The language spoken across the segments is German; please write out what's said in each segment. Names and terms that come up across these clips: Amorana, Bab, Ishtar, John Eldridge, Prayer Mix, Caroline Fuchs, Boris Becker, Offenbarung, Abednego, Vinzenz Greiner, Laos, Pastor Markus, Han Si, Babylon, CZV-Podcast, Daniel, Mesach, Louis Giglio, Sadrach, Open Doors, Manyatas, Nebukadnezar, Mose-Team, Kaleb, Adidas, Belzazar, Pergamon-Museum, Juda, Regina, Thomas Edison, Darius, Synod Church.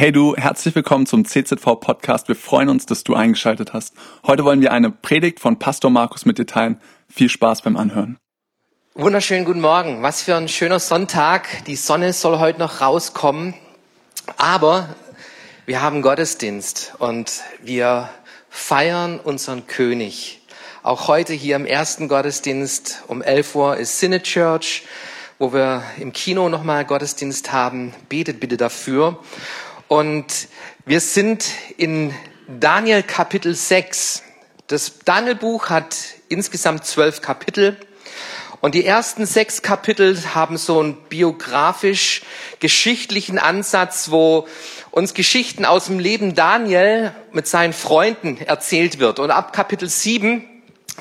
Hey du, herzlich willkommen zum CZV-Podcast. Wir freuen uns, dass du eingeschaltet hast. Heute wollen wir eine Predigt von Pastor Markus mit dir teilen. Viel Spaß beim Anhören. Wunderschönen guten Morgen. Was für ein schöner Sonntag. Die Sonne soll heute noch rauskommen. Aber wir haben Gottesdienst und wir feiern unseren König. Auch heute hier im ersten Gottesdienst um 11 Uhr ist Synod Church, wo wir im Kino nochmal Gottesdienst haben. Betet bitte dafür. Und wir sind in Daniel Kapitel 6. Das Daniel-Buch hat insgesamt 12 Kapitel. Und die ersten 6 Kapitel haben so einen biografisch-geschichtlichen Ansatz, wo uns Geschichten aus dem Leben Daniel mit seinen Freunden erzählt wird. Und ab Kapitel 7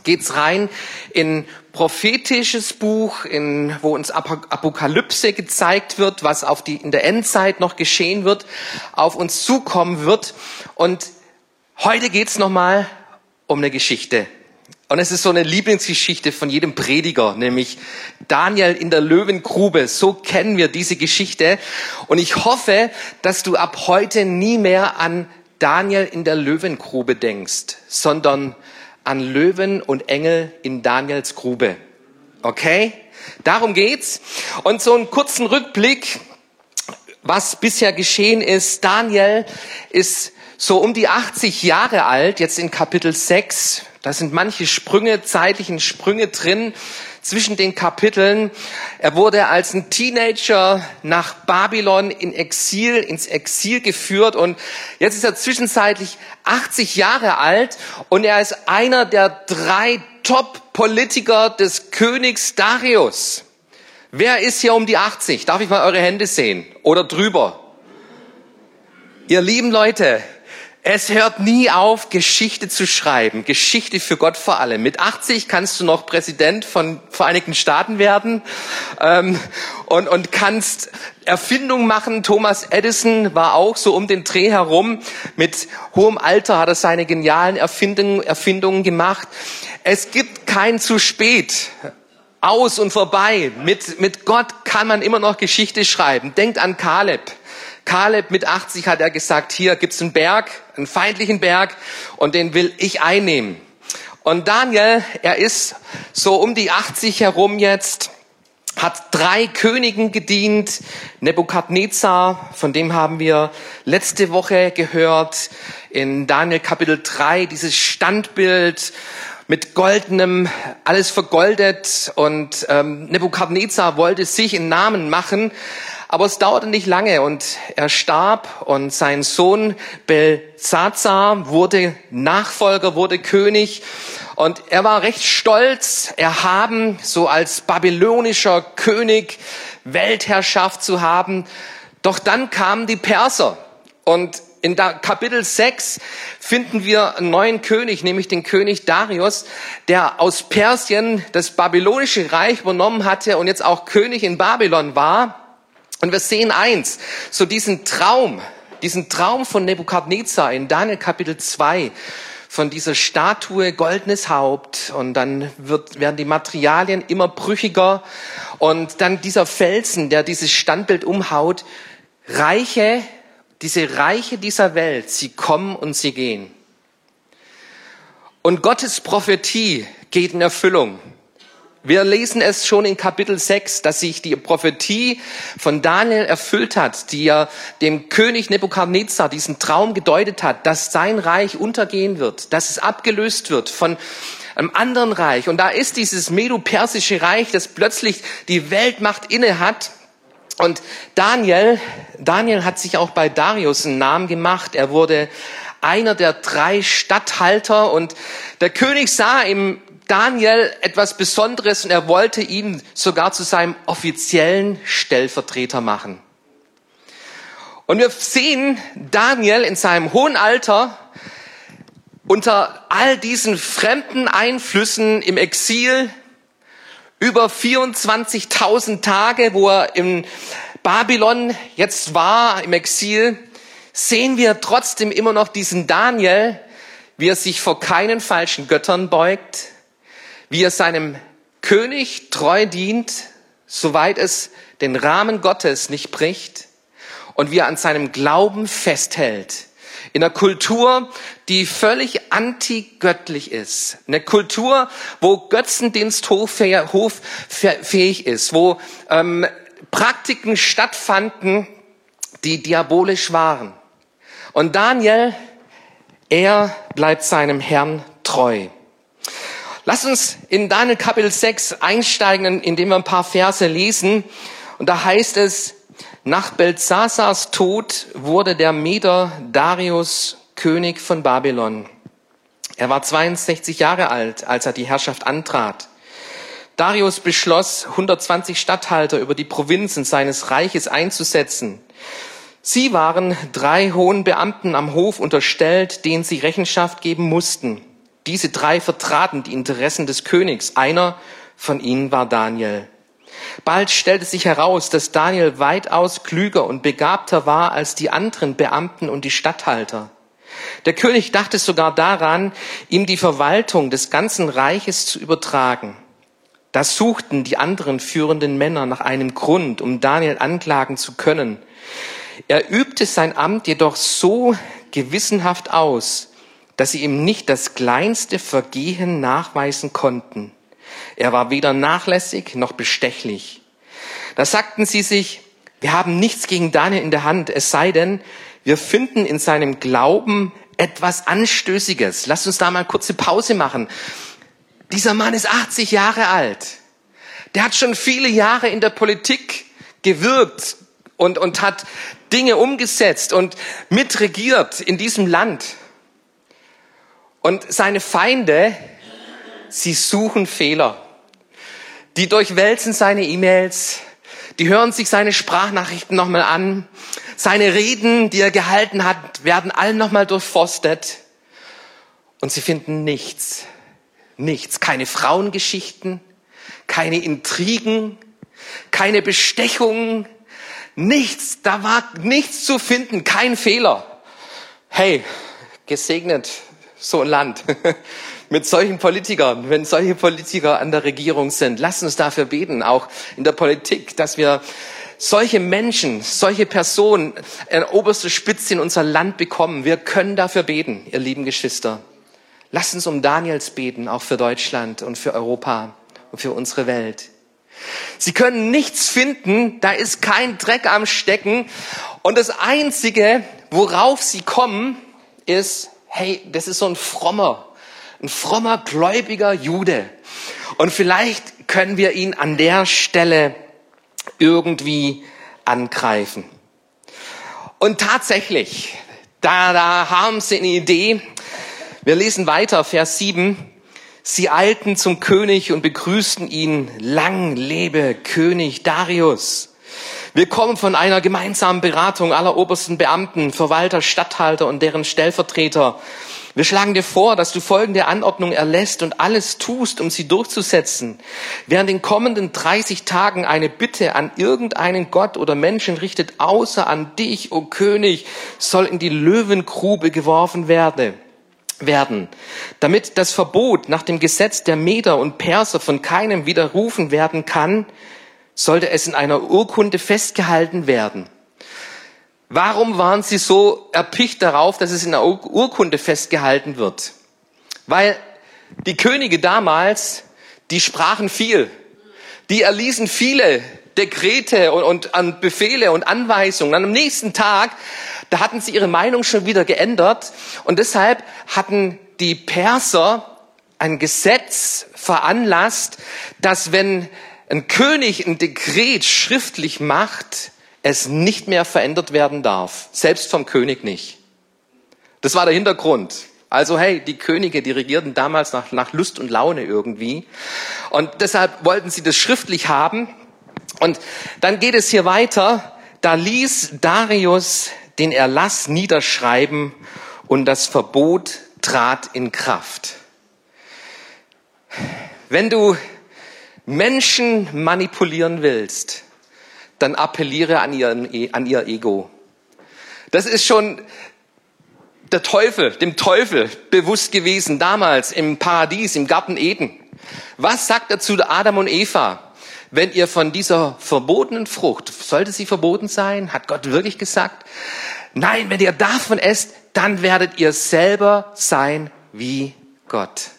geht's rein in prophetisches Buch, wo uns Apokalypse gezeigt wird, was in der Endzeit noch geschehen wird, auf uns zukommen wird. Und heute geht's nochmal um eine Geschichte. Und es ist so eine Lieblingsgeschichte von jedem Prediger, nämlich Daniel in der Löwengrube. So kennen wir diese Geschichte. Und ich hoffe, dass du ab heute nie mehr an Daniel in der Löwengrube denkst, sondern an Löwen und Engel in Daniels Grube. Okay? Darum geht's. Und so einen kurzen Rückblick, was bisher geschehen ist. Daniel ist so um die 80 Jahre alt, jetzt in Kapitel 6. Da sind manche Sprünge, zeitlichen Sprünge drin zwischen den Kapiteln. Er wurde als ein Teenager nach Babylon ins Exil geführt. Und jetzt ist er zwischenzeitlich 80 Jahre alt. Und er ist einer der 3 Top-Politiker des Königs Darius. Wer ist hier um die 80? Darf ich mal eure Hände sehen? Oder drüber? Ihr lieben Leute, es hört nie auf, Geschichte zu schreiben. Geschichte für Gott vor allem. Mit 80 kannst du noch Präsident von Vereinigten Staaten werden und kannst Erfindungen machen. Thomas Edison war auch so um den Dreh herum. Mit hohem Alter hat er seine genialen Erfindungen gemacht. Es gibt kein zu spät. Aus und vorbei. Mit Gott kann man immer noch Geschichte schreiben. Denkt an Kaleb. Kaleb mit 80 hat er gesagt, hier gibt's einen Berg, einen feindlichen Berg und den will ich einnehmen. Und Daniel, er ist so um die 80 herum jetzt, hat 3 Königen gedient. Nebukadnezar, von dem haben wir letzte Woche gehört, in Daniel Kapitel 3, dieses Standbild mit goldenem, alles vergoldet und Nebukadnezar wollte sich einen Namen machen, aber es dauerte nicht lange und er starb und sein Sohn Belzazar wurde Nachfolger, wurde König und er war recht stolz, erhaben, so als babylonischer König Weltherrschaft zu haben. Doch dann kamen die Perser und in Kapitel 6 finden wir einen neuen König, nämlich den König Darius, der aus Persien das babylonische Reich übernommen hatte und jetzt auch König in Babylon war. Und wir sehen eins, so diesen Traum von Nebukadnezar in Daniel Kapitel 2, von dieser Statue, goldenes Haupt und dann werden die Materialien immer brüchiger und dann dieser Felsen, der dieses Standbild umhaut, Diese Reiche dieser Welt, sie kommen und sie gehen. Und Gottes Prophetie geht in Erfüllung. Wir lesen es schon in Kapitel 6, dass sich die Prophetie von Daniel erfüllt hat, die er dem König Nebukadnezar diesen Traum gedeutet hat, dass sein Reich untergehen wird, dass es abgelöst wird von einem anderen Reich. Und da ist dieses medo-persische Reich, das plötzlich die Weltmacht inne hat. Und Daniel hat sich auch bei Darius einen Namen gemacht. Er wurde einer der 3 Statthalter und der König sah im Daniel etwas Besonderes und er wollte ihn sogar zu seinem offiziellen Stellvertreter machen. Und wir sehen Daniel in seinem hohen Alter unter all diesen fremden Einflüssen im Exil, über 24.000 Tage, wo er in Babylon jetzt war, im Exil, sehen wir trotzdem immer noch diesen Daniel, wie er sich vor keinen falschen Göttern beugt, wie er seinem König treu dient, soweit es den Rahmen Gottes nicht bricht. und wie er an seinem Glauben festhält. In einer Kultur, die völlig antigöttlich ist. Eine Kultur, wo Götzendienst hoffähig ist, wo Praktiken stattfanden, die diabolisch waren. Und Daniel, er bleibt seinem Herrn treu. Lass uns in Daniel Kapitel 6 einsteigen, indem wir ein paar Verse lesen. Und da heißt es, nach Belzazars Tod wurde der Meder Darius König von Babylon. Er war 62 Jahre alt, als er die Herrschaft antrat. Darius beschloss, 120 Statthalter über die Provinzen seines Reiches einzusetzen. Sie waren 3 hohen Beamten am Hof unterstellt, denen sie Rechenschaft geben mussten. Diese 3 vertraten die Interessen des Königs. Einer von ihnen war Daniel. Bald stellte sich heraus, dass Daniel weitaus klüger und begabter war als die anderen Beamten und die Statthalter. Der König dachte sogar daran, ihm die Verwaltung des ganzen Reiches zu übertragen. Da suchten die anderen führenden Männer nach einem Grund, um Daniel anklagen zu können. Er übte sein Amt jedoch so gewissenhaft aus, dass sie ihm nicht das kleinste Vergehen nachweisen konnten. Er war weder nachlässig noch bestechlich. Da sagten sie sich, wir haben nichts gegen Daniel in der Hand, es sei denn, wir finden in seinem Glauben etwas Anstößiges. Lasst uns da mal kurze Pause machen. Dieser Mann ist 80 Jahre alt. Der hat schon viele Jahre in der Politik gewirkt und hat Dinge umgesetzt und mitregiert in diesem Land. Und seine Feinde, sie suchen Fehler. Die durchwälzen seine E-Mails, die hören sich seine Sprachnachrichten nochmal an. Seine Reden, die er gehalten hat, werden alle nochmal durchforstet. Und sie finden nichts. Nichts. Keine Frauengeschichten, keine Intrigen, keine Bestechungen, nichts. Da war nichts zu finden, kein Fehler. Hey, gesegnet, so ein Land. Mit solchen Politikern, wenn solche Politiker an der Regierung sind. Lasst uns dafür beten, auch in der Politik, dass wir solche Menschen, solche Personen an oberste Spitze in unser Land bekommen. Wir können dafür beten, ihr lieben Geschwister. Lasst uns um Daniels beten, auch für Deutschland und für Europa und für unsere Welt. Sie können nichts finden, da ist kein Dreck am Stecken. Und das Einzige, worauf sie kommen, ist, hey, das ist so ein frommer, gläubiger Jude. Und vielleicht können wir ihn an der Stelle irgendwie angreifen. Und tatsächlich, da haben sie eine Idee. Wir lesen weiter, Vers 7. Sie eilten zum König und begrüßten ihn. Lang lebe König Darius. Wir kommen von einer gemeinsamen Beratung aller obersten Beamten, Verwalter, Statthalter und deren Stellvertreter. Wir schlagen dir vor, dass du folgende Anordnung erlässt und alles tust, um sie durchzusetzen. Wer in den kommenden 30 Tagen eine Bitte an irgendeinen Gott oder Menschen richtet, außer an dich, o König, soll in die Löwengrube geworfen werden, damit das Verbot nach dem Gesetz der Meder und Perser von keinem widerrufen werden kann, sollte es in einer Urkunde festgehalten werden. Warum waren sie so erpicht darauf, dass es in der Urkunde festgehalten wird? Weil die Könige damals, die sprachen viel. Die erließen viele Dekrete und Befehle und Anweisungen. Und am nächsten Tag, da hatten sie ihre Meinung schon wieder geändert. Und deshalb hatten die Perser ein Gesetz veranlasst, dass wenn ein König ein Dekret schriftlich macht, es nicht mehr verändert werden darf. Selbst vom König nicht. Das war der Hintergrund. Also hey, die Könige, die regierten damals nach Lust und Laune irgendwie. Und deshalb wollten sie das schriftlich haben. Und dann geht es hier weiter. Da ließ Darius den Erlass niederschreiben und das Verbot trat in Kraft. Wenn du Menschen manipulieren willst, dann appelliere an ihr Ego. Das ist schon dem Teufel bewusst gewesen damals im Paradies, im Garten Eden. Was sagt er zu Adam und Eva? wenn ihr von dieser verbotenen Frucht, sollte sie verboten sein, hat Gott wirklich gesagt, nein, wenn ihr davon esst, dann werdet ihr selber sein wie Gott.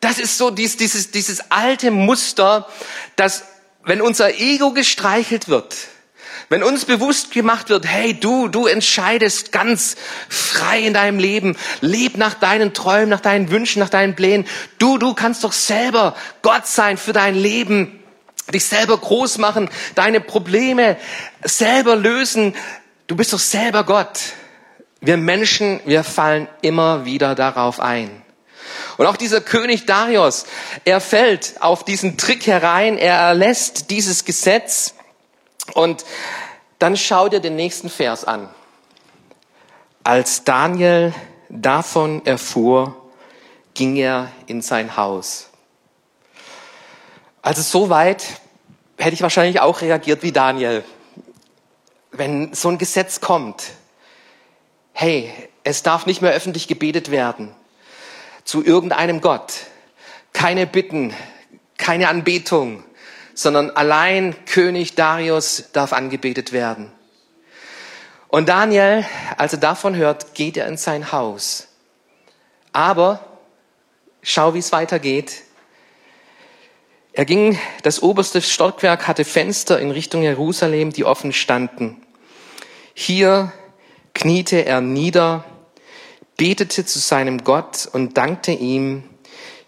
Das ist so dieses alte Muster, dass wenn unser Ego gestreichelt wird, wenn uns bewusst gemacht wird, hey, du entscheidest ganz frei in deinem Leben, leb nach deinen Träumen, nach deinen Wünschen, nach deinen Plänen, du kannst doch selber Gott sein für dein Leben, dich selber groß machen, deine Probleme selber lösen, du bist doch selber Gott. Wir Menschen, wir fallen immer wieder darauf ein. Und auch dieser König Darius, er fällt auf diesen Trick herein, er erlässt dieses Gesetz. Und dann schau dir den nächsten Vers an. Als Daniel davon erfuhr, ging er in sein Haus. Also so weit hätte ich wahrscheinlich auch reagiert wie Daniel. Wenn so ein Gesetz kommt, hey, es darf nicht mehr öffentlich gebetet werden zu irgendeinem Gott. Keine Bitten, keine Anbetung, sondern allein König Darius darf angebetet werden. Und Daniel, als er davon hört, geht er in sein Haus. Aber, schau, wie es weitergeht. Er ging, das oberste Stockwerk hatte Fenster in Richtung Jerusalem, die offen standen. Hier kniete er nieder, betete zu seinem Gott und dankte ihm,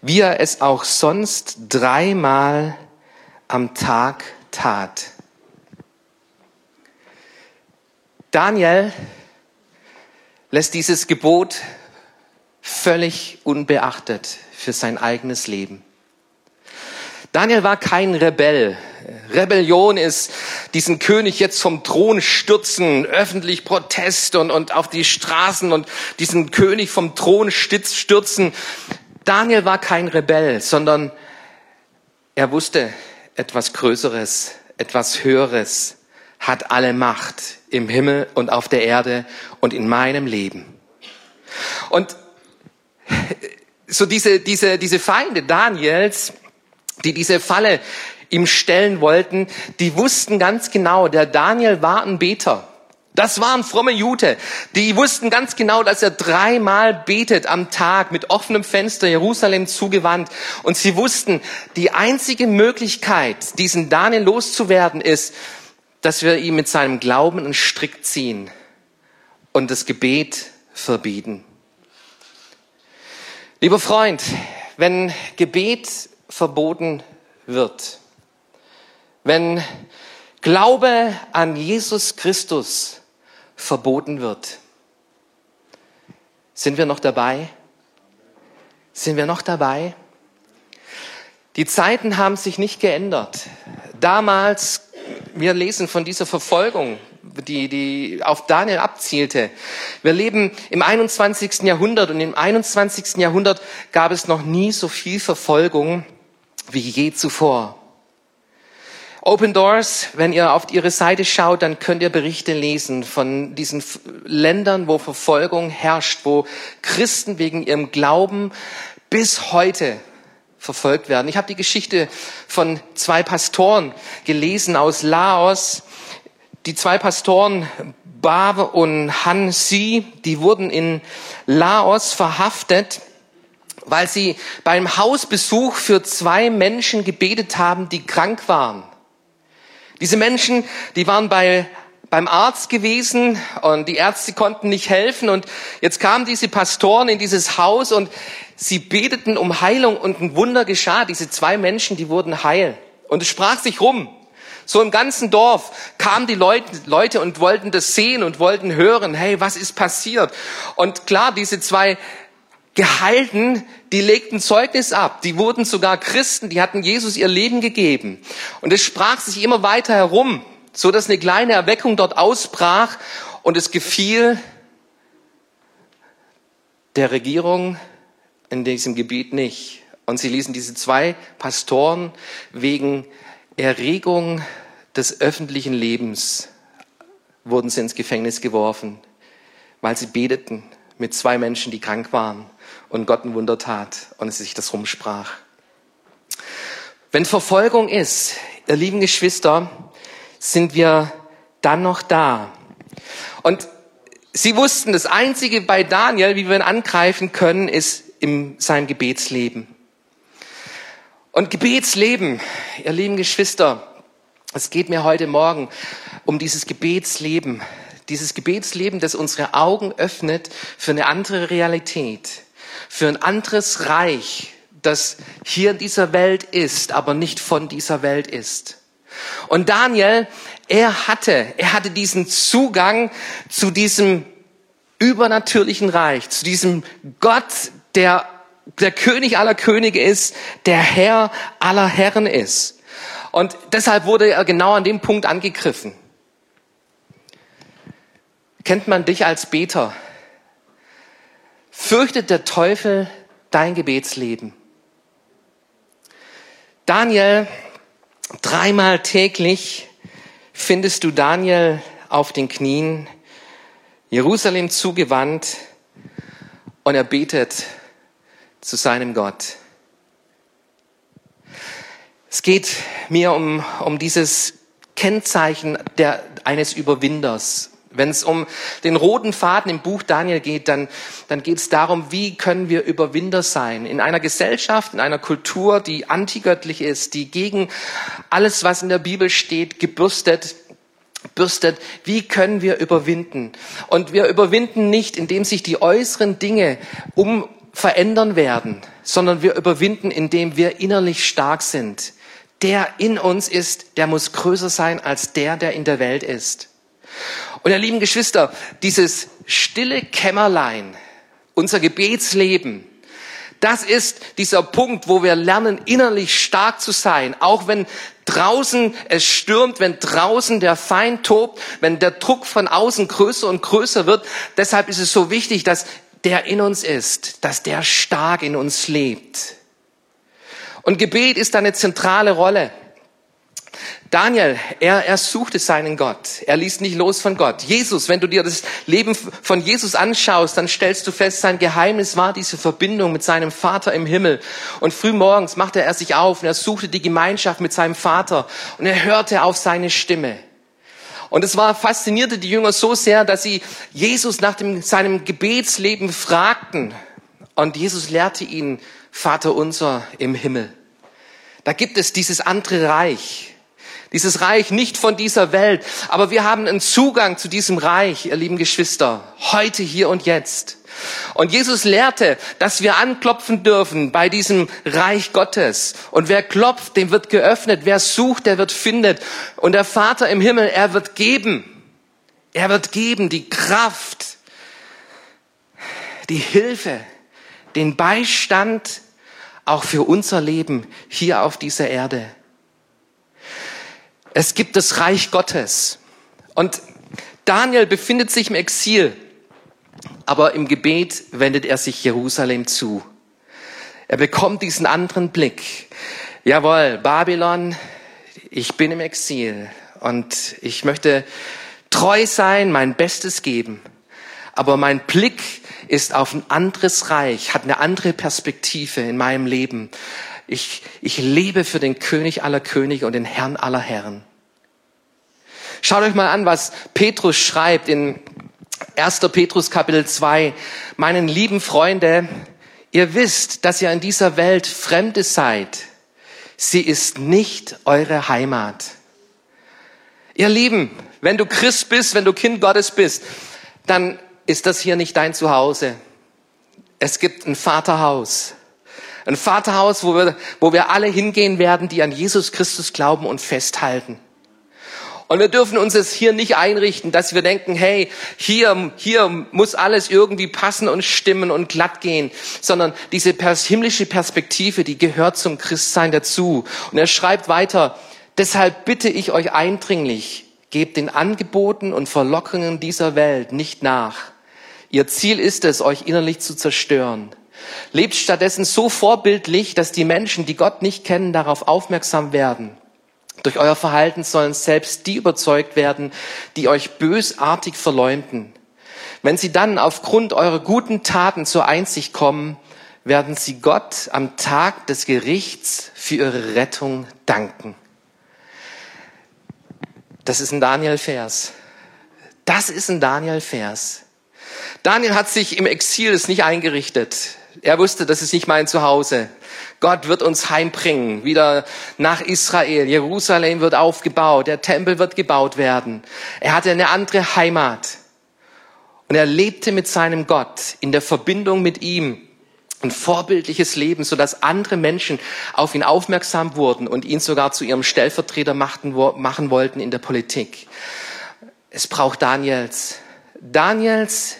wie er es auch sonst dreimal am Tag tat. Daniel lässt dieses Gebot völlig unbeachtet für sein eigenes Leben. Daniel war kein Rebell. Rebellion ist, diesen König jetzt vom Thron stürzen, öffentlich Protest und auf die Straßen und diesen König vom Thron stürzen. Daniel war kein Rebell, sondern er wusste, etwas Größeres, etwas Höheres hat alle Macht im Himmel und auf der Erde und in meinem Leben. Und so diese Feinde Daniels, die diese Falle ihm stellen wollten, die wussten ganz genau, der Daniel war ein Beter. Das waren fromme Juden. Die wussten ganz genau, dass er dreimal betet am Tag mit offenem Fenster Jerusalem zugewandt. Und sie wussten, die einzige Möglichkeit, diesen Daniel loszuwerden, ist, dass wir ihm mit seinem Glauben einen Strick ziehen und das Gebet verbieten. Lieber Freund, wenn Gebet verboten wird, wenn Glaube an Jesus Christus verboten wird. Sind wir noch dabei? Sind wir noch dabei? Die Zeiten haben sich nicht geändert. Damals, wir lesen von dieser Verfolgung, die auf Daniel abzielte. Wir leben im 21. Jahrhundert und im 21. Jahrhundert gab es noch nie so viel Verfolgung wie je zuvor. Open Doors, wenn ihr auf ihre Seite schaut, dann könnt ihr Berichte lesen von diesen Ländern, wo Verfolgung herrscht, wo Christen wegen ihrem Glauben bis heute verfolgt werden. Ich habe die Geschichte von 2 Pastoren gelesen aus Laos. Die 2 Pastoren, Bab und Han Si, die wurden in Laos verhaftet, weil sie beim Hausbesuch für 2 Menschen gebetet haben, die krank waren. Diese Menschen, die waren beim Arzt gewesen und die Ärzte konnten nicht helfen. Und jetzt kamen diese Pastoren in dieses Haus und sie beteten um Heilung und ein Wunder geschah. Diese 2 Menschen, die wurden heil. Und es sprach sich rum. So im ganzen Dorf kamen die Leute und wollten das sehen und wollten hören. Hey, was ist passiert? Und klar, diese 2 Geheilten, die legten Zeugnis ab, die wurden sogar Christen, die hatten Jesus ihr Leben gegeben. Und es sprach sich immer weiter herum, so dass eine kleine Erweckung dort ausbrach und es gefiel der Regierung in diesem Gebiet nicht. Und sie ließen diese 2 Pastoren wegen Erregung des öffentlichen Lebens, wurden sie ins Gefängnis geworfen, weil sie beteten mit 2 Menschen, die krank waren. Und Gott ein Wunder tat und es sich das rumsprach. Wenn Verfolgung ist, ihr lieben Geschwister, sind wir dann noch da. Und sie wussten, das Einzige bei Daniel, wie wir ihn angreifen können, ist in seinem Gebetsleben. Und Gebetsleben, ihr lieben Geschwister, es geht mir heute Morgen um dieses Gebetsleben. Dieses Gebetsleben, das unsere Augen öffnet für eine andere Realität, für ein anderes Reich, das hier in dieser Welt ist, aber nicht von dieser Welt ist. Und Daniel, er hatte diesen Zugang zu diesem übernatürlichen Reich, zu diesem Gott, der König aller Könige ist, der Herr aller Herren ist. Und deshalb wurde er genau an dem Punkt angegriffen. Kennt man dich als Beter? Fürchtet der Teufel dein Gebetsleben? Daniel, dreimal täglich findest du Daniel auf den Knien, Jerusalem zugewandt, und er betet zu seinem Gott. Es geht mir um dieses Kennzeichen eines Überwinders. Wenn es um den roten Faden im Buch Daniel geht, dann geht es darum, wie können wir Überwinder sein? In einer Gesellschaft, in einer Kultur, die antigöttlich ist, die gegen alles, was in der Bibel steht, bürstet, wie können wir überwinden? Und wir überwinden nicht, indem sich die äußeren Dinge verändern werden, sondern wir überwinden, indem wir innerlich stark sind. Der in uns ist, der muss größer sein als der in der Welt ist. Und ihr lieben Geschwister, dieses stille Kämmerlein, unser Gebetsleben, das ist dieser Punkt, wo wir lernen, innerlich stark zu sein. Auch wenn draußen es stürmt, wenn draußen der Feind tobt, wenn der Druck von außen größer und größer wird. Deshalb ist es so wichtig, dass der in uns ist, dass der stark in uns lebt. Und Gebet ist da eine zentrale Rolle. Daniel, er suchte seinen Gott. Er ließ nicht los von Gott. Jesus, wenn du dir das Leben von Jesus anschaust, dann stellst du fest, sein Geheimnis war diese Verbindung mit seinem Vater im Himmel. Und frühmorgens machte er sich auf und er suchte die Gemeinschaft mit seinem Vater. Und er hörte auf seine Stimme. Und es faszinierte die Jünger so sehr, dass sie Jesus nach seinem Gebetsleben fragten. Und Jesus lehrte ihnen, Vater unser im Himmel. Da gibt es dieses andere Reich. Dieses Reich nicht von dieser Welt. Aber wir haben einen Zugang zu diesem Reich, ihr lieben Geschwister. Heute, hier und jetzt. Und Jesus lehrte, dass wir anklopfen dürfen bei diesem Reich Gottes. Und wer klopft, dem wird geöffnet. Wer sucht, der wird findet. Und der Vater im Himmel, er wird geben. Er wird geben die Kraft, die Hilfe, den Beistand auch für unser Leben hier auf dieser Erde. Es gibt das Reich Gottes. Und Daniel befindet sich im Exil, aber im Gebet wendet er sich Jerusalem zu. Er bekommt diesen anderen Blick. Jawohl, Babylon, ich bin im Exil und ich möchte treu sein, mein Bestes geben. Aber mein Blick ist auf ein anderes Reich, hat eine andere Perspektive in meinem Leben. Ich lebe für den König aller Könige und den Herrn aller Herren. Schaut euch mal an, was Petrus schreibt in 1. Petrus Kapitel 2. Meine lieben Freunde, ihr wisst, dass ihr in dieser Welt Fremde seid. Sie ist nicht eure Heimat. Ihr Lieben, wenn du Christ bist, wenn du Kind Gottes bist, dann ist das hier nicht dein Zuhause. Es gibt ein Vaterhaus. Ein Vaterhaus, wo wir alle hingehen werden, die an Jesus Christus glauben und festhalten. Und wir dürfen uns es hier nicht einrichten, dass wir denken, hey, hier muss alles irgendwie passen und stimmen und glatt gehen, sondern diese himmlische Perspektive, die gehört zum Christsein dazu. Und er schreibt weiter, deshalb bitte ich euch eindringlich, gebt den Angeboten und Verlockungen dieser Welt nicht nach. Ihr Ziel ist es, euch innerlich zu zerstören. Lebt stattdessen so vorbildlich, dass die Menschen, die Gott nicht kennen, darauf aufmerksam werden. Durch euer Verhalten sollen selbst die überzeugt werden, die euch bösartig verleumden. Wenn sie dann aufgrund eurer guten Taten zur Einsicht kommen, werden sie Gott am Tag des Gerichts für ihre Rettung danken. Das ist ein Daniel-Vers. Das ist ein Daniel-Vers. Daniel hat sich im Exil nicht eingerichtet. Er wusste, das ist nicht mein Zuhause. Gott wird uns heimbringen, wieder nach Israel. Jerusalem wird aufgebaut, der Tempel wird gebaut werden. Er hatte eine andere Heimat. Und er lebte mit seinem Gott, in der Verbindung mit ihm, ein vorbildliches Leben, sodass andere Menschen auf ihn aufmerksam wurden und ihn sogar zu ihrem Stellvertreter machen wollten in der Politik. Es braucht Daniels. Daniels,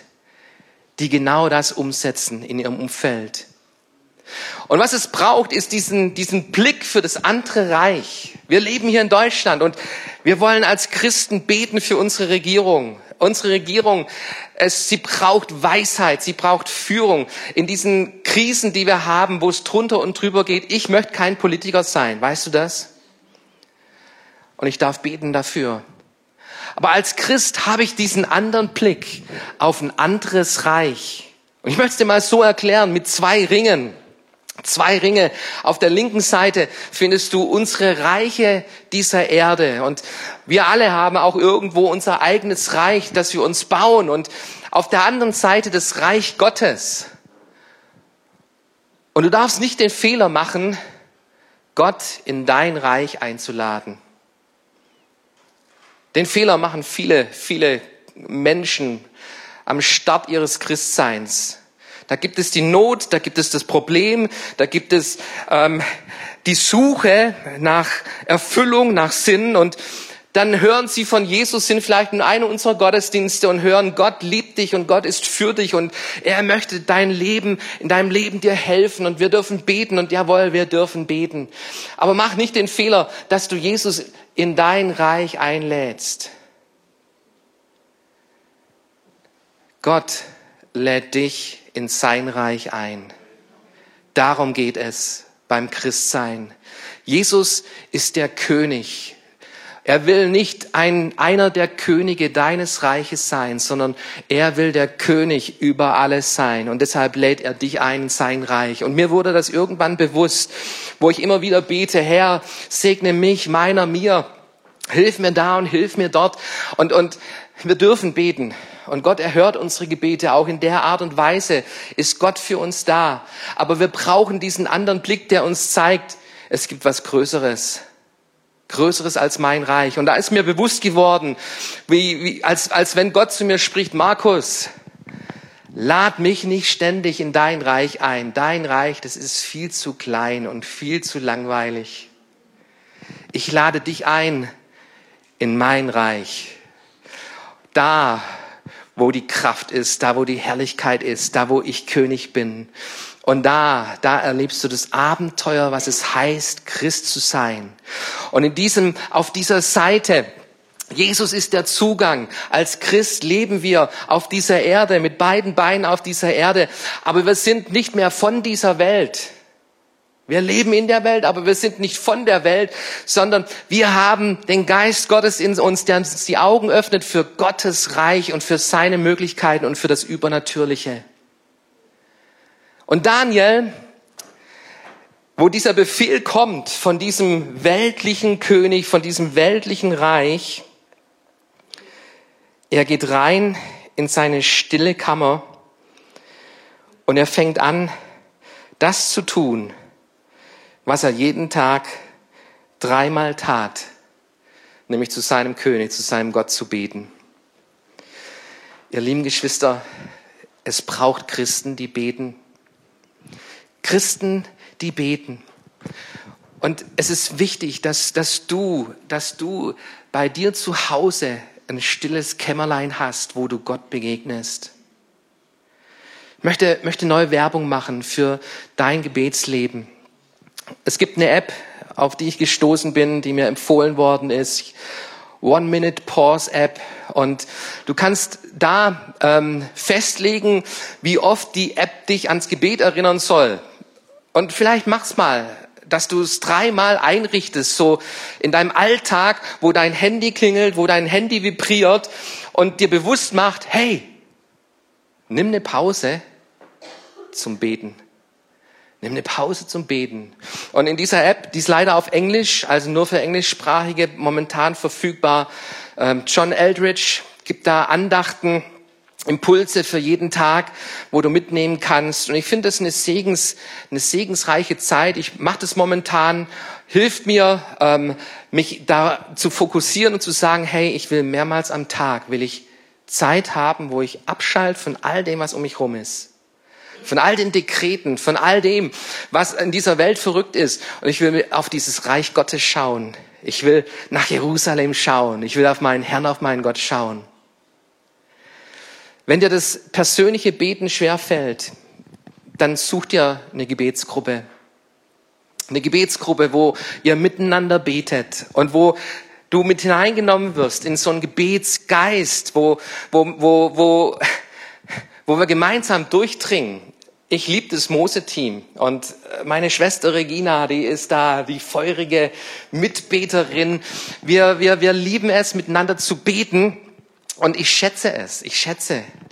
die genau das umsetzen in ihrem Umfeld. Und was es braucht, ist diesen Blick für das andere Reich. Wir leben hier in Deutschland und wir wollen als Christen beten für unsere Regierung. Unsere Regierung, sie braucht Weisheit, sie braucht Führung. In diesen Krisen, die wir haben, wo es drunter und drüber geht, ich möchte kein Politiker sein, weißt du das? Und ich darf beten dafür. Aber als Christ habe ich diesen anderen Blick auf ein anderes Reich. Und ich möchte es dir mal so erklären, mit zwei Ringen. Zwei Ringe. Auf der linken Seite findest du unsere Reiche dieser Erde. Und wir alle haben auch irgendwo unser eigenes Reich, das wir uns bauen. Und auf der anderen Seite das Reich Gottes. Und du darfst nicht den Fehler machen, Gott in dein Reich einzuladen. Den Fehler machen viele, viele Menschen am Start ihres Christseins. Da gibt es die Not, da gibt es das Problem, da gibt es die Suche nach Erfüllung, nach Sinn. Und dann hören sie von Jesus, sind vielleicht in einem unserer Gottesdienste und hören, Gott liebt dich und Gott ist für dich und er möchte in deinem Leben dir helfen und wir dürfen beten und jawohl, wir dürfen beten. Aber mach nicht den Fehler, dass du Jesus in dein Reich einlädst. Gott lädt dich in sein Reich ein. Darum geht es beim Christsein. Jesus ist der König. Er will nicht einer der Könige deines Reiches sein, sondern er will der König über alles sein. Und deshalb lädt er dich ein in sein Reich. Und mir wurde das irgendwann bewusst, wo ich immer wieder bete, Herr, segne mich, meiner, mir. Hilf mir da und hilf mir dort. Und wir dürfen beten. Und Gott erhört unsere Gebete. Auch in der Art und Weise ist Gott für uns da. Aber wir brauchen diesen anderen Blick, der uns zeigt, es gibt was Größeres. Größeres als mein Reich. Und da ist mir bewusst geworden, als wenn Gott zu mir spricht, Markus, lad mich nicht ständig in dein Reich ein. Dein Reich, das ist viel zu klein und viel zu langweilig. Ich lade dich ein in mein Reich. Da, wo die Kraft ist, da, wo die Herrlichkeit ist, da, wo ich König bin. Und da erlebst du das Abenteuer, was es heißt, Christ zu sein. Und auf dieser Seite, Jesus ist der Zugang. Als Christ leben wir auf dieser Erde, mit beiden Beinen auf dieser Erde. Aber wir sind nicht mehr von dieser Welt. Wir leben in der Welt, aber wir sind nicht von der Welt, sondern wir haben den Geist Gottes in uns, der uns die Augen öffnet für Gottes Reich und für seine Möglichkeiten und für das Übernatürliche. Und Daniel, wo dieser Befehl kommt von diesem weltlichen König, von diesem weltlichen Reich, er geht rein in seine stille Kammer und er fängt an, das zu tun, was er jeden Tag dreimal tat, nämlich zu seinem König, zu seinem Gott zu beten. Ihr lieben Geschwister, es braucht Christen, die beten. Christen, die beten. Und es ist wichtig, dass du bei dir zu Hause ein stilles Kämmerlein hast, wo du Gott begegnest. Ich möchte neue Werbung machen für dein Gebetsleben. Es gibt eine App, auf die ich gestoßen bin, die mir empfohlen worden ist. One Minute Pause App. Und du kannst da festlegen, wie oft die App dich ans Gebet erinnern soll. Und vielleicht mach's mal, dass du es dreimal einrichtest, so in deinem Alltag, wo dein Handy klingelt, wo dein Handy vibriert und dir bewusst macht, hey, nimm eine Pause zum Beten. Nimm eine Pause zum Beten. Und in dieser App, die ist leider auf Englisch, also nur für Englischsprachige momentan verfügbar. John Eldridge gibt da Andachten, Impulse für jeden Tag, wo du mitnehmen kannst. Und ich finde das eine segensreiche Zeit. Ich mache das momentan, hilft mir, mich da zu fokussieren und zu sagen, hey, ich will mehrmals am Tag, will ich Zeit haben, wo ich abschalte von all dem, was um mich rum ist. Von all den Dekreten, von all dem, was in dieser Welt verrückt ist. Und ich will auf dieses Reich Gottes schauen. Ich will nach Jerusalem schauen. Ich will auf meinen Herrn, auf meinen Gott schauen. Wenn dir das persönliche Beten schwerfällt, dann such dir eine Gebetsgruppe. Eine Gebetsgruppe, wo ihr miteinander betet und wo du mit hineingenommen wirst in so einen Gebetsgeist, wo wir gemeinsam durchdringen. Ich liebe das Mose-Team und meine Schwester Regina, die ist da die feurige Mitbeterin. Wir lieben es, miteinander zu beten und ich schätze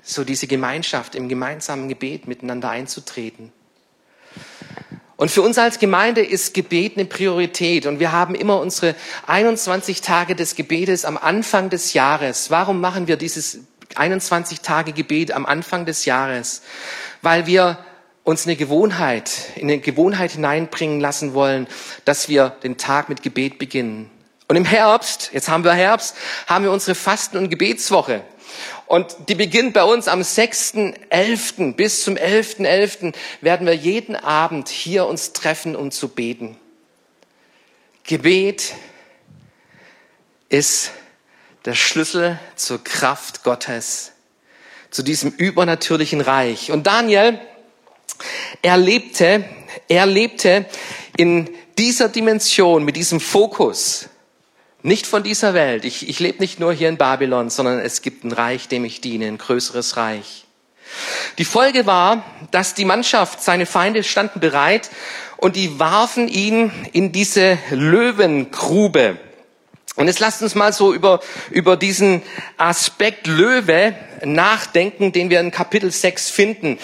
so diese Gemeinschaft, im gemeinsamen Gebet miteinander einzutreten. Und für uns als Gemeinde ist Gebet eine Priorität und wir haben immer unsere 21 Tage des Gebetes am Anfang des Jahres. Warum machen wir dieses 21 Tage Gebet am Anfang des Jahres? Weil wir uns in eine Gewohnheit hineinbringen lassen wollen, dass wir den Tag mit Gebet beginnen. Und im Herbst, jetzt haben wir Herbst, haben wir unsere Fasten- und Gebetswoche. Und die beginnt bei uns am 6.11. bis zum 11.11. werden wir jeden Abend hier uns treffen, um zu beten. Gebet ist der Schlüssel zur Kraft Gottes, zu diesem übernatürlichen Reich. Und Daniel, er lebte in dieser Dimension, mit diesem Fokus, nicht von dieser Welt. Ich lebe nicht nur hier in Babylon, sondern es gibt ein Reich, dem ich diene, ein größeres Reich. Die Folge war, dass die Mannschaft, seine Feinde standen bereit und die warfen ihn in diese Löwengrube. Und jetzt lasst uns mal so über diesen Aspekt Löwe nachdenken, den wir in Kapitel 6 finden.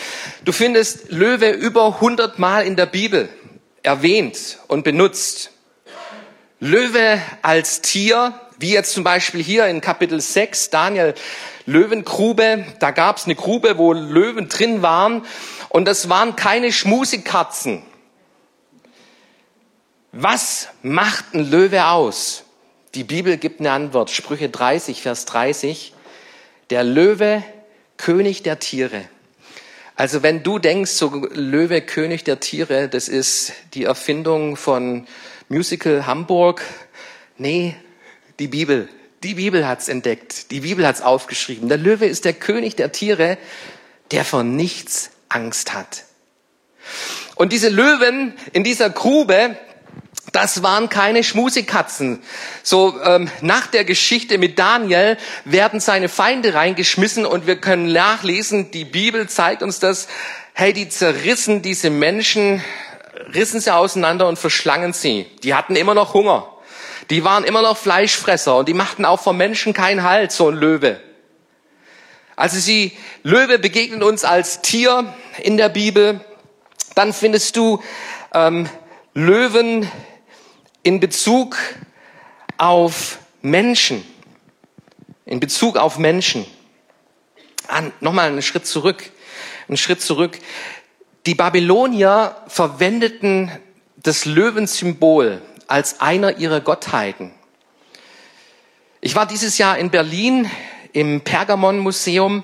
Du findest Löwe über 100 Mal in der Bibel erwähnt und benutzt. Löwe als Tier, wie jetzt zum Beispiel hier in Kapitel 6, Daniel, Löwengrube. Da gab es eine Grube, wo Löwen drin waren und das waren keine Schmusekatzen. Was macht ein Löwe aus? Die Bibel gibt eine Antwort, Sprüche 30, Vers 30. Der Löwe, König der Tiere. Also wenn du denkst, so Löwe, König der Tiere, das ist die Erfindung von Musical Hamburg. Nee, die Bibel hat's entdeckt, die Bibel hat's aufgeschrieben. Der Löwe ist der König der Tiere, der vor nichts Angst hat. Und diese Löwen in dieser Grube, das waren keine Schmusekatzen. So nach der Geschichte mit Daniel werden seine Feinde reingeschmissen und wir können nachlesen, die Bibel zeigt uns das, hey, die zerrissen diese Menschen, rissen sie auseinander und verschlangen sie. Die hatten immer noch Hunger. Die waren immer noch Fleischfresser und die machten auch vor Menschen keinen Halt, so ein Löwe. Also Löwe begegnen uns als Tier in der Bibel. Dann findest du Löwen in Bezug auf Menschen. Nochmal einen Schritt zurück. Die Babylonier verwendeten das Löwensymbol als einer ihrer Gottheiten. Ich war dieses Jahr in Berlin im Pergamon-Museum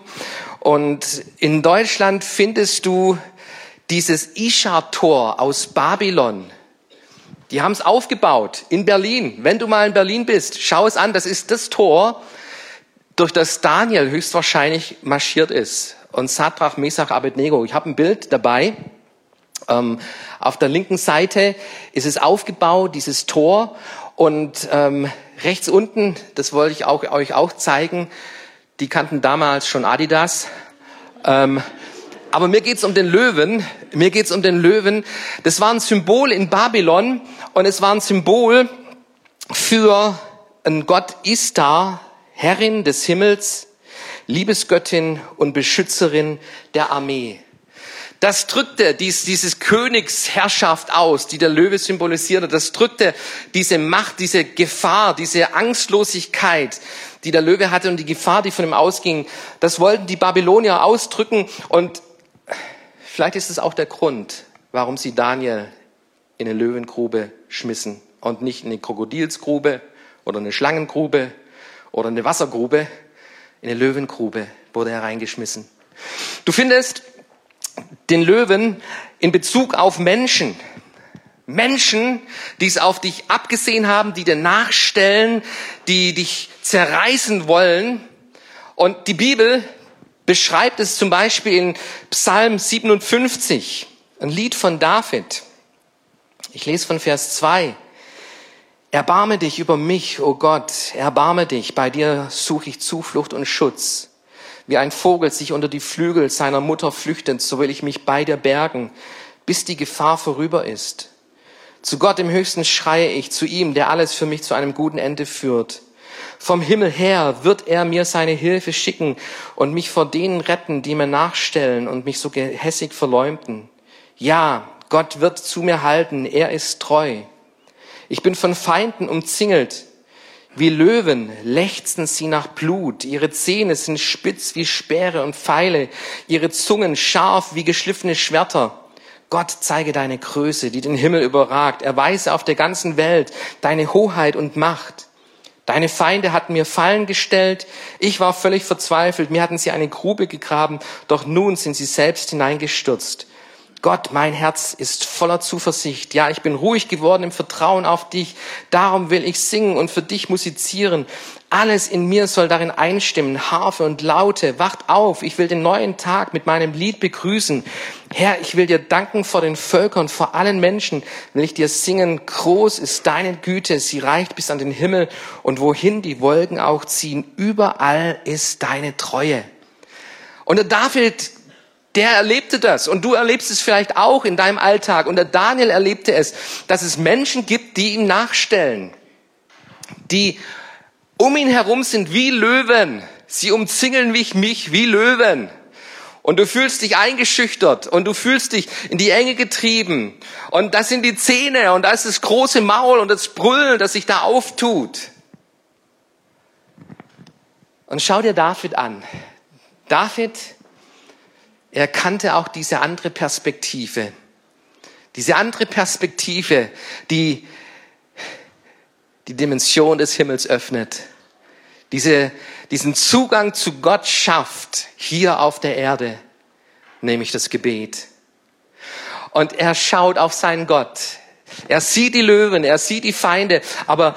und in Deutschland findest du dieses Ischtar-Tor aus Babylon. Die haben es aufgebaut in Berlin. Wenn du mal in Berlin bist, schau es an. Das ist das Tor, durch das Daniel höchstwahrscheinlich marschiert ist. Und Sadrach, Mesach, Abednego. Ich habe ein Bild dabei. Auf der linken Seite ist es aufgebaut, dieses Tor. Und rechts unten, das wollte ich euch auch zeigen, die kannten damals schon Adidas. Aber mir geht's um den Löwen. Das war ein Symbol in Babylon und es war ein Symbol für einen Gott Ishtar, Herrin des Himmels, Liebesgöttin und Beschützerin der Armee. Das drückte dieses Königsherrschaft aus, die der Löwe symbolisierte. Das drückte diese Macht, diese Gefahr, diese Angstlosigkeit, die der Löwe hatte und die Gefahr, die von ihm ausging. Das wollten die Babylonier ausdrücken. Und vielleicht ist es auch der Grund, warum sie Daniel in eine Löwengrube schmissen und nicht in eine Krokodilsgrube oder eine Schlangengrube oder eine Wassergrube. In eine Löwengrube wurde er reingeschmissen. Du findest den Löwen in Bezug auf Menschen. Menschen, die es auf dich abgesehen haben, die dir nachstellen, die dich zerreißen wollen. Und die Bibel beschreibt es zum Beispiel in Psalm 57, ein Lied von David. Ich lese von Vers 2. Erbarme dich über mich, o Gott, erbarme dich, bei dir suche ich Zuflucht und Schutz. Wie ein Vogel sich unter die Flügel seiner Mutter flüchtet, so will ich mich bei dir bergen, bis die Gefahr vorüber ist. Zu Gott im Höchsten schreie ich, zu ihm, der alles für mich zu einem guten Ende führt. Vom Himmel her wird er mir seine Hilfe schicken und mich vor denen retten, die mir nachstellen und mich so gehässig verleumden. Ja, Gott wird zu mir halten, er ist treu. Ich bin von Feinden umzingelt. Wie Löwen lechzen sie nach Blut. Ihre Zähne sind spitz wie Speere und Pfeile. Ihre Zungen scharf wie geschliffene Schwerter. Gott, zeige deine Größe, die den Himmel überragt. Erweise auf der ganzen Welt deine Hoheit und Macht. Deine Feinde hatten mir Fallen gestellt. Ich war völlig verzweifelt. Mir hatten sie eine Grube gegraben. Doch nun sind sie selbst hineingestürzt. Gott, mein Herz ist voller Zuversicht. Ja, ich bin ruhig geworden im Vertrauen auf dich. Darum will ich singen und für dich musizieren. Alles in mir soll darin einstimmen. Harfe und Laute, wacht auf. Ich will den neuen Tag mit meinem Lied begrüßen. Herr, ich will dir danken vor den Völkern, vor allen Menschen. Will ich dir singen, groß ist deine Güte. Sie reicht bis an den Himmel. Und wohin die Wolken auch ziehen, überall ist deine Treue. Und der David, der erlebte das und du erlebst es vielleicht auch in deinem Alltag. Und der Daniel erlebte es, dass es Menschen gibt, die ihm nachstellen, die um ihn herum sind wie Löwen. Sie umzingeln mich wie Löwen. Und du fühlst dich eingeschüchtert und du fühlst dich in die Enge getrieben. Und das sind die Zähne und da ist das große Maul und das Brüllen, das sich da auftut. Und schau dir David an. David, er kannte auch diese andere Perspektive, die die Dimension des Himmels öffnet, diesen Zugang zu Gott schafft, hier auf der Erde, nämlich das Gebet. Und er schaut auf seinen Gott. Er sieht die Löwen, er sieht die Feinde, aber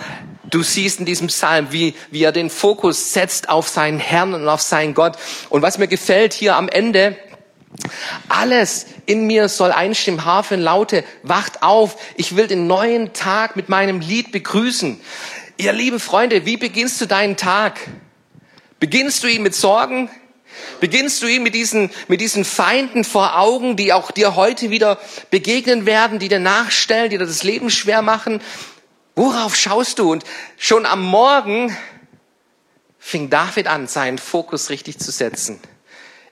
du siehst in diesem Psalm, wie er den Fokus setzt auf seinen Herrn und auf seinen Gott. Und was mir gefällt hier am Ende: Alles in mir soll einstimmen, Harfe, Laute, wacht auf, ich will den neuen Tag mit meinem Lied begrüßen. Ihr lieben Freunde, wie beginnst du deinen Tag? Beginnst du ihn mit Sorgen? Beginnst du ihn mit diesen Feinden vor Augen, die auch dir heute wieder begegnen werden, die dir nachstellen, die dir das Leben schwer machen? Worauf schaust du? Und schon am Morgen fing David an, seinen Fokus richtig zu setzen.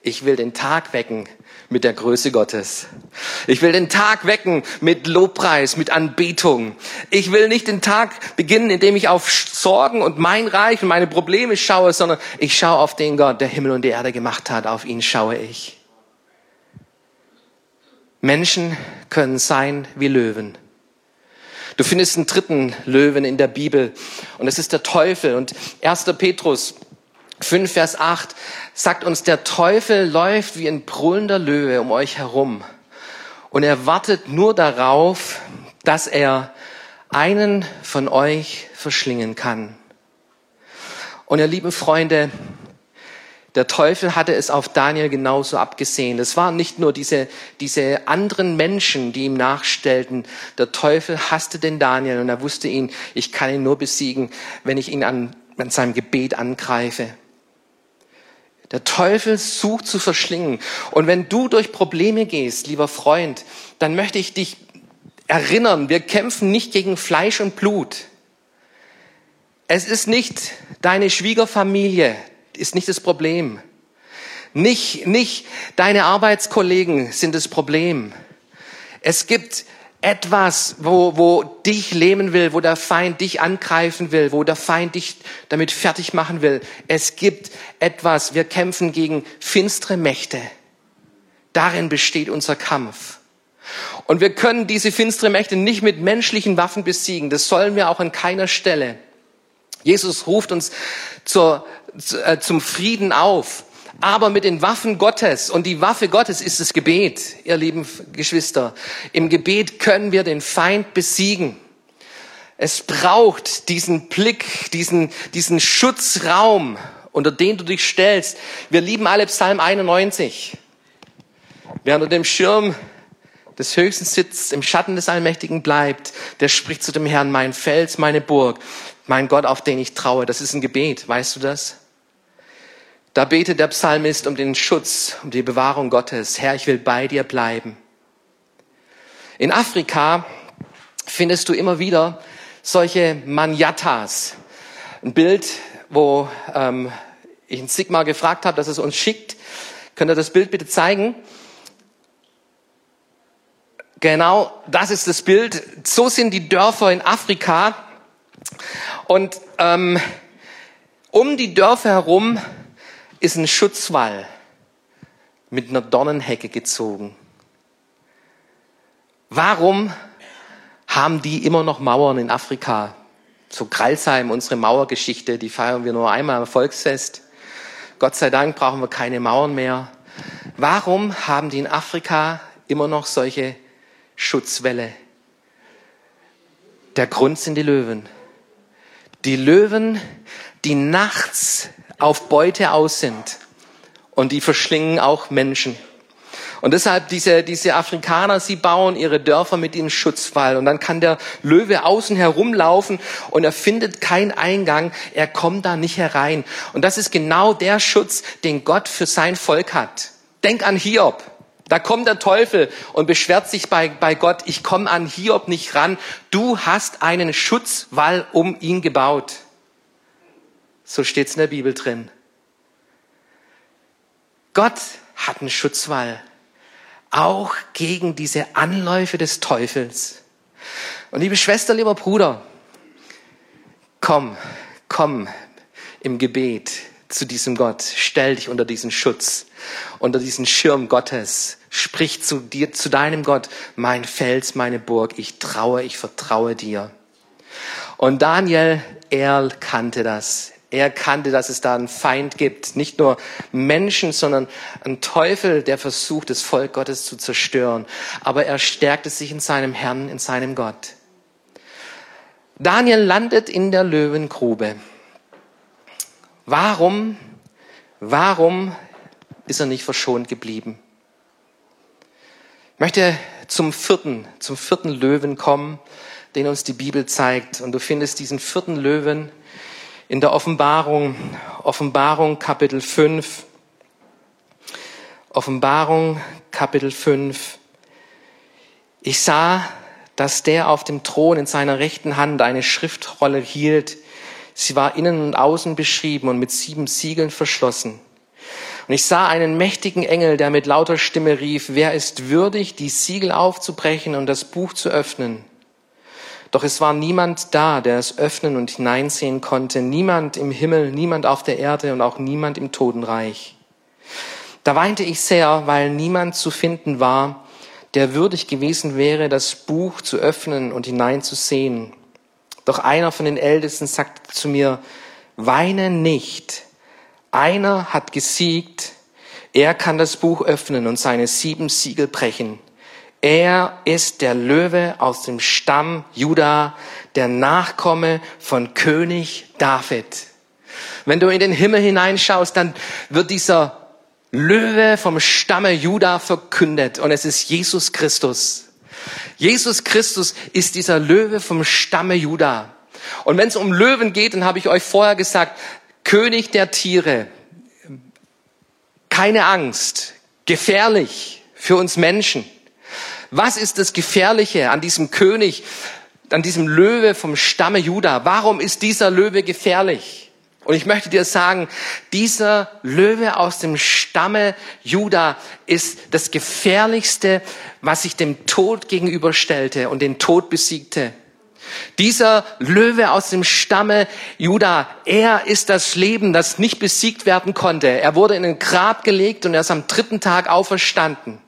Ich will den Tag wecken mit der Größe Gottes. Ich will den Tag wecken mit Lobpreis, mit Anbetung. Ich will nicht den Tag beginnen, indem ich auf Sorgen und mein Reich und meine Probleme schaue, sondern ich schaue auf den Gott, der Himmel und die Erde gemacht hat. Auf ihn schaue ich. Menschen können sein wie Löwen. Du findest einen dritten Löwen in der Bibel und das ist der Teufel. Und 1. Petrus 5, Vers 8 sagt uns, der Teufel läuft wie ein brüllender Löwe um euch herum und er wartet nur darauf, dass er einen von euch verschlingen kann. Und ihr lieben Freunde, der Teufel hatte es auf Daniel genauso abgesehen. Es waren nicht nur diese anderen Menschen, die ihm nachstellten. Der Teufel hasste den Daniel und er wusste ihn, ich kann ihn nur besiegen, wenn ich ihn an seinem Gebet angreife. Der Teufel sucht zu verschlingen. Und wenn du durch Probleme gehst, lieber Freund, dann möchte ich dich erinnern, wir kämpfen nicht gegen Fleisch und Blut. Es ist nicht deine Schwiegerfamilie, ist nicht das Problem. Nicht deine Arbeitskollegen sind das Problem. Es gibt etwas, wo dich lähmen will, wo der Feind dich angreifen will, wo der Feind dich damit fertig machen will. Es gibt etwas, wir kämpfen gegen finstere Mächte. Darin besteht unser Kampf. Und wir können diese finstere Mächte nicht mit menschlichen Waffen besiegen. Das sollen wir auch an keiner Stelle. Jesus ruft uns zum Frieden auf, aber mit den Waffen Gottes. Und die Waffe Gottes ist das Gebet, ihr lieben Geschwister. Im Gebet können wir den Feind besiegen. Es braucht diesen Blick, diesen Schutzraum, unter den du dich stellst. Wir lieben alle Psalm 91. Wer unter dem Schirm des Höchsten sitzt, im Schatten des Allmächtigen bleibt, der spricht zu dem Herrn, mein Fels, meine Burg, mein Gott, auf den ich traue. Das ist ein Gebet, weißt du das? Da betet der Psalmist um den Schutz, um die Bewahrung Gottes. Herr, ich will bei dir bleiben. In Afrika findest du immer wieder solche Manyatas. Ein Bild, wo ich in Sigmar gefragt habe, dass es uns schickt. Könnt ihr das Bild bitte zeigen? Genau, das ist das Bild. So sind die Dörfer in Afrika. Und um die Dörfer herum ist ein Schutzwall mit einer Dornenhecke gezogen. Warum haben die immer noch Mauern in Afrika? So Gralsheim, unsere Mauergeschichte, die feiern wir nur einmal am Volksfest. Gott sei Dank brauchen wir keine Mauern mehr. Warum haben die in Afrika immer noch solche Schutzwälle? Der Grund sind die Löwen. Die Löwen, die nachts auf Beute aus sind. Und die verschlingen auch Menschen. Und deshalb diese Afrikaner, sie bauen ihre Dörfer mit dem Schutzwall. Und dann kann der Löwe außen herumlaufen und er findet keinen Eingang. Er kommt da nicht herein. Und das ist genau der Schutz, den Gott für sein Volk hat. Denk an Hiob. Da kommt der Teufel und beschwert sich bei Gott, ich komme an Hiob nicht ran. Du hast einen Schutzwall um ihn gebaut. So steht's in der Bibel drin. Gott hat einen Schutzwall. Auch gegen diese Anläufe des Teufels. Und liebe Schwester, lieber Bruder, komm im Gebet zu diesem Gott. Stell dich unter diesen Schutz, unter diesen Schirm Gottes. Sprich zu dir, zu deinem Gott, mein Fels, meine Burg, ich vertraue dir. Und Daniel, er kannte das. Er kannte, dass es da einen Feind gibt. Nicht nur Menschen, sondern einen Teufel, der versucht, das Volk Gottes zu zerstören. Aber er stärkte sich in seinem Herrn, in seinem Gott. Daniel landet in der Löwengrube. Warum ist er nicht verschont geblieben? Ich möchte zum vierten Löwen kommen, den uns die Bibel zeigt. Und du findest diesen vierten Löwen in der Offenbarung Kapitel 5, ich sah, dass der auf dem Thron in seiner rechten Hand eine Schriftrolle hielt. Sie war innen und außen beschrieben und mit 7 Siegeln verschlossen. Und ich sah einen mächtigen Engel, der mit lauter Stimme rief, wer ist würdig, die Siegel aufzubrechen und das Buch zu öffnen? Doch es war niemand da, der es öffnen und hineinsehen konnte. Niemand im Himmel, niemand auf der Erde und auch niemand im Totenreich. Da weinte ich sehr, weil niemand zu finden war, der würdig gewesen wäre, das Buch zu öffnen und hineinzusehen. Doch einer von den Ältesten sagte zu mir, weine nicht. Einer hat gesiegt. Er kann das Buch öffnen und seine 7 Siegel brechen. Er ist der Löwe aus dem Stamm Juda, der Nachkomme von König David. Wenn du in den Himmel hineinschaust, dann wird dieser Löwe vom Stamme Juda verkündet. Und es ist Jesus Christus. Jesus Christus ist dieser Löwe vom Stamme Juda. Und wenn es um Löwen geht, dann habe ich euch vorher gesagt, König der Tiere. Keine Angst. Gefährlich für uns Menschen. Was ist das Gefährliche an diesem König, an diesem Löwe vom Stamme Juda? Warum ist dieser Löwe gefährlich? Und ich möchte dir sagen, dieser Löwe aus dem Stamme Juda ist das Gefährlichste, was sich dem Tod gegenüberstellte und den Tod besiegte. Dieser Löwe aus dem Stamme Juda, er ist das Leben, das nicht besiegt werden konnte. Er wurde in ein Grab gelegt und er ist am 3. Tag auferstanden.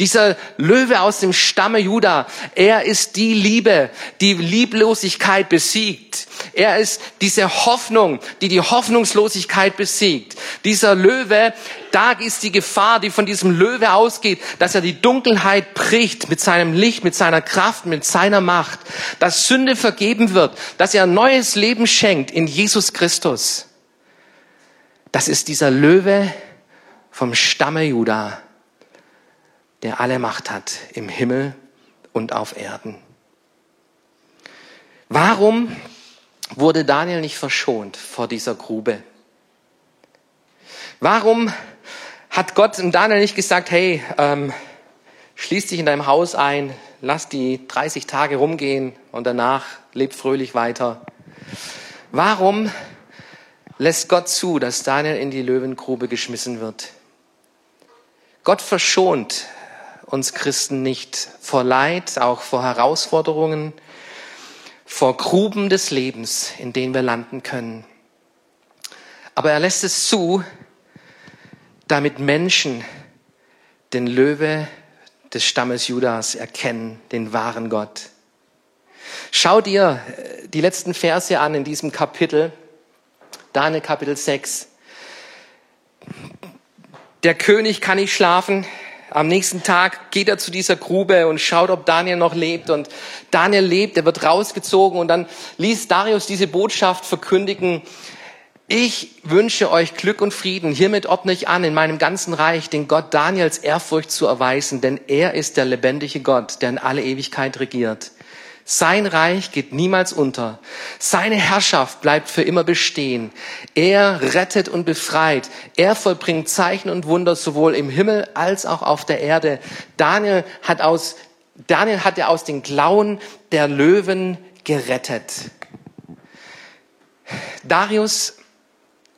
Dieser Löwe aus dem Stamme Juda, er ist die Liebe, die Lieblosigkeit besiegt. Er ist diese Hoffnung, die die Hoffnungslosigkeit besiegt. Dieser Löwe, da ist die Gefahr, die von diesem Löwe ausgeht, dass er die Dunkelheit bricht mit seinem Licht, mit seiner Kraft, mit seiner Macht. Dass Sünde vergeben wird, dass er ein neues Leben schenkt in Jesus Christus. Das ist dieser Löwe vom Stamme Juda, der alle Macht hat im Himmel und auf Erden. Warum wurde Daniel nicht verschont vor dieser Grube? Warum hat Gott dem Daniel nicht gesagt, hey, schließ dich in deinem Haus ein, lass die 30 Tage rumgehen und danach lebt fröhlich weiter? Warum lässt Gott zu, dass Daniel in die Löwengrube geschmissen wird? Gott verschont uns Christen nicht vor Leid, auch vor Herausforderungen, vor Gruben des Lebens, in denen wir landen können. Aber er lässt es zu, damit Menschen den Löwe des Stammes Judas erkennen, den wahren Gott. Schau dir die letzten Verse an in diesem Kapitel, Daniel Kapitel 6. Der König kann nicht schlafen. Am nächsten Tag geht er zu dieser Grube und schaut, ob Daniel noch lebt. Und Daniel lebt, er wird rausgezogen. Und dann ließ Darius diese Botschaft verkündigen. Ich wünsche euch Glück und Frieden. Hiermit ordne ich an, in meinem ganzen Reich den Gott Daniels Ehrfurcht zu erweisen. Denn er ist der lebendige Gott, der in alle Ewigkeit regiert. Sein Reich geht niemals unter. Seine Herrschaft bleibt für immer bestehen. Er rettet und befreit. Er vollbringt Zeichen und Wunder sowohl im Himmel als auch auf der Erde. Daniel hat er aus den Klauen der Löwen gerettet. Darius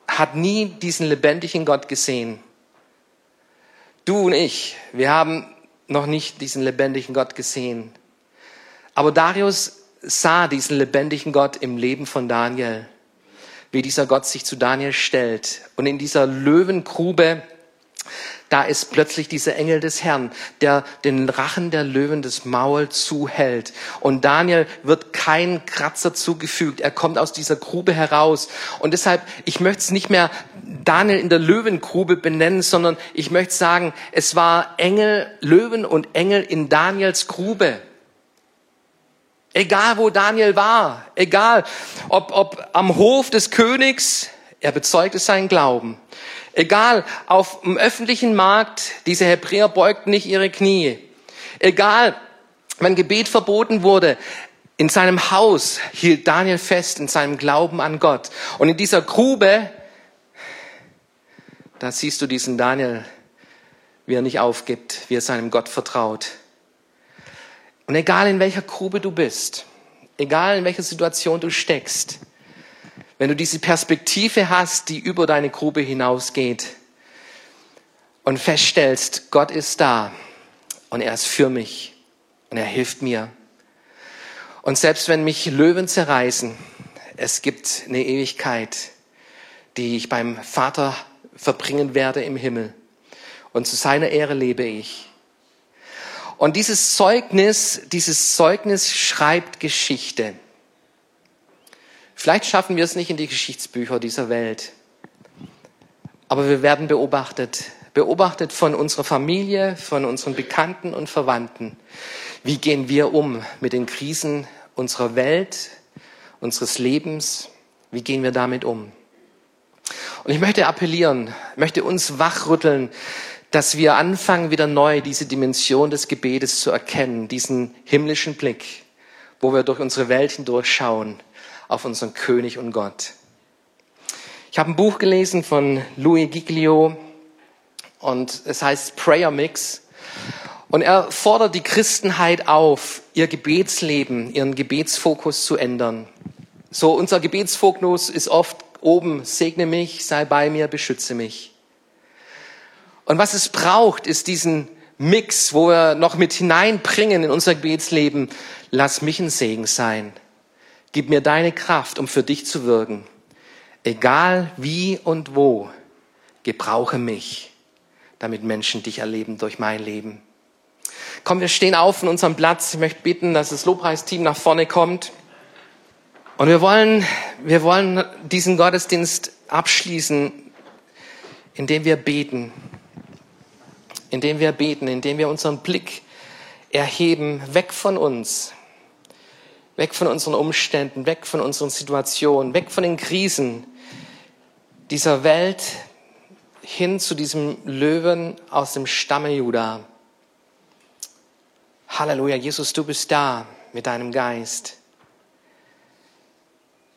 hat nie diesen lebendigen Gott gesehen. Du und ich, wir haben noch nicht diesen lebendigen Gott gesehen. Aber Darius sah diesen lebendigen Gott im Leben von Daniel, wie dieser Gott sich zu Daniel stellt. Und in dieser Löwengrube, da ist plötzlich dieser Engel des Herrn, der den Rachen der Löwen das Maul zuhält. Und Daniel wird kein Kratzer zugefügt. Er kommt aus dieser Grube heraus. Und deshalb, ich möchte es nicht mehr Daniel in der Löwengrube benennen, sondern ich möchte sagen, es war Engel, Löwen und Engel in Daniels Grube. Egal, wo Daniel war, egal, ob am Hof des Königs, er bezeugte seinen Glauben. Egal, auf dem öffentlichen Markt, diese Hebräer beugten nicht ihre Knie. Egal, wenn Gebet verboten wurde, in seinem Haus hielt Daniel fest in seinem Glauben an Gott. Und in dieser Grube, da siehst du diesen Daniel, wie er nicht aufgibt, wie er seinem Gott vertraut. Und egal in welcher Grube du bist, egal in welcher Situation du steckst, wenn du diese Perspektive hast, die über deine Grube hinausgeht und feststellst, Gott ist da und er ist für mich und er hilft mir. Und selbst wenn mich Löwen zerreißen, es gibt eine Ewigkeit, die ich beim Vater verbringen werde im Himmel. Und zu seiner Ehre lebe ich. Und dieses Zeugnis schreibt Geschichte. Vielleicht schaffen wir es nicht in die Geschichtsbücher dieser Welt. Aber wir werden beobachtet. Beobachtet von unserer Familie, von unseren Bekannten und Verwandten. Wie gehen wir um mit den Krisen unserer Welt, unseres Lebens? Wie gehen wir damit um? Und ich möchte appellieren, möchte uns wachrütteln, dass wir anfangen, wieder neu diese Dimension des Gebetes zu erkennen, diesen himmlischen Blick, wo wir durch unsere Welt hindurchschauen, auf unseren König und Gott. Ich habe ein Buch gelesen von Louis Giglio und es heißt Prayer Mix. Und er fordert die Christenheit auf, ihr Gebetsleben, ihren Gebetsfokus zu ändern. So, unser Gebetsfokus ist oft oben, segne mich, sei bei mir, beschütze mich. Und was es braucht, ist diesen Mix, wo wir noch mit hineinbringen in unser Gebetsleben. Lass mich ein Segen sein. Gib mir deine Kraft, um für dich zu wirken. Egal wie und wo, gebrauche mich, damit Menschen dich erleben durch mein Leben. Komm, wir stehen auf von unserem Platz. Ich möchte bitten, dass das Lobpreisteam nach vorne kommt. Und wir wollen diesen Gottesdienst abschließen, indem wir beten. Indem wir beten, indem wir unseren Blick erheben, weg von uns, weg von unseren Umständen, weg von unseren Situationen, weg von den Krisen dieser Welt, hin zu diesem Löwen aus dem Stamme Juda. Halleluja, Jesus, du bist da mit deinem Geist.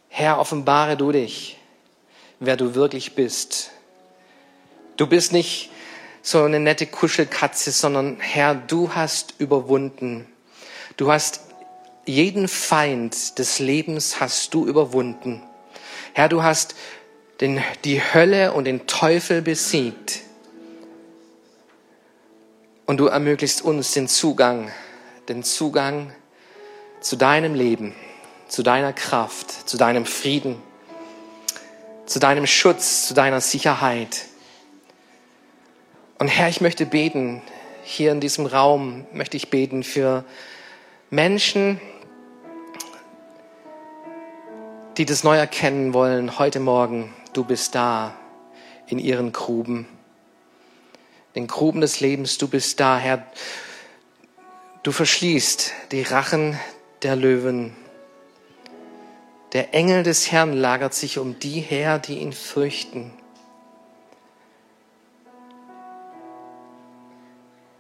Herr, offenbare du dich, wer du wirklich bist. Du bist nicht so eine nette Kuschelkatze, sondern Herr, du hast überwunden. Du hast jeden Feind des Lebens hast du überwunden. Herr, du hast die Hölle und den Teufel besiegt. Und du ermöglichst uns den Zugang zu deinem Leben, zu deiner Kraft, zu deinem Frieden, zu deinem Schutz, zu deiner Sicherheit. Und Herr, ich möchte beten, hier in diesem Raum möchte ich beten für Menschen, die das neu erkennen wollen, heute Morgen, du bist da in ihren Gruben, den Gruben des Lebens, du bist da, Herr, du verschließt die Rachen der Löwen. Der Engel des Herrn lagert sich um die her, die ihn fürchten.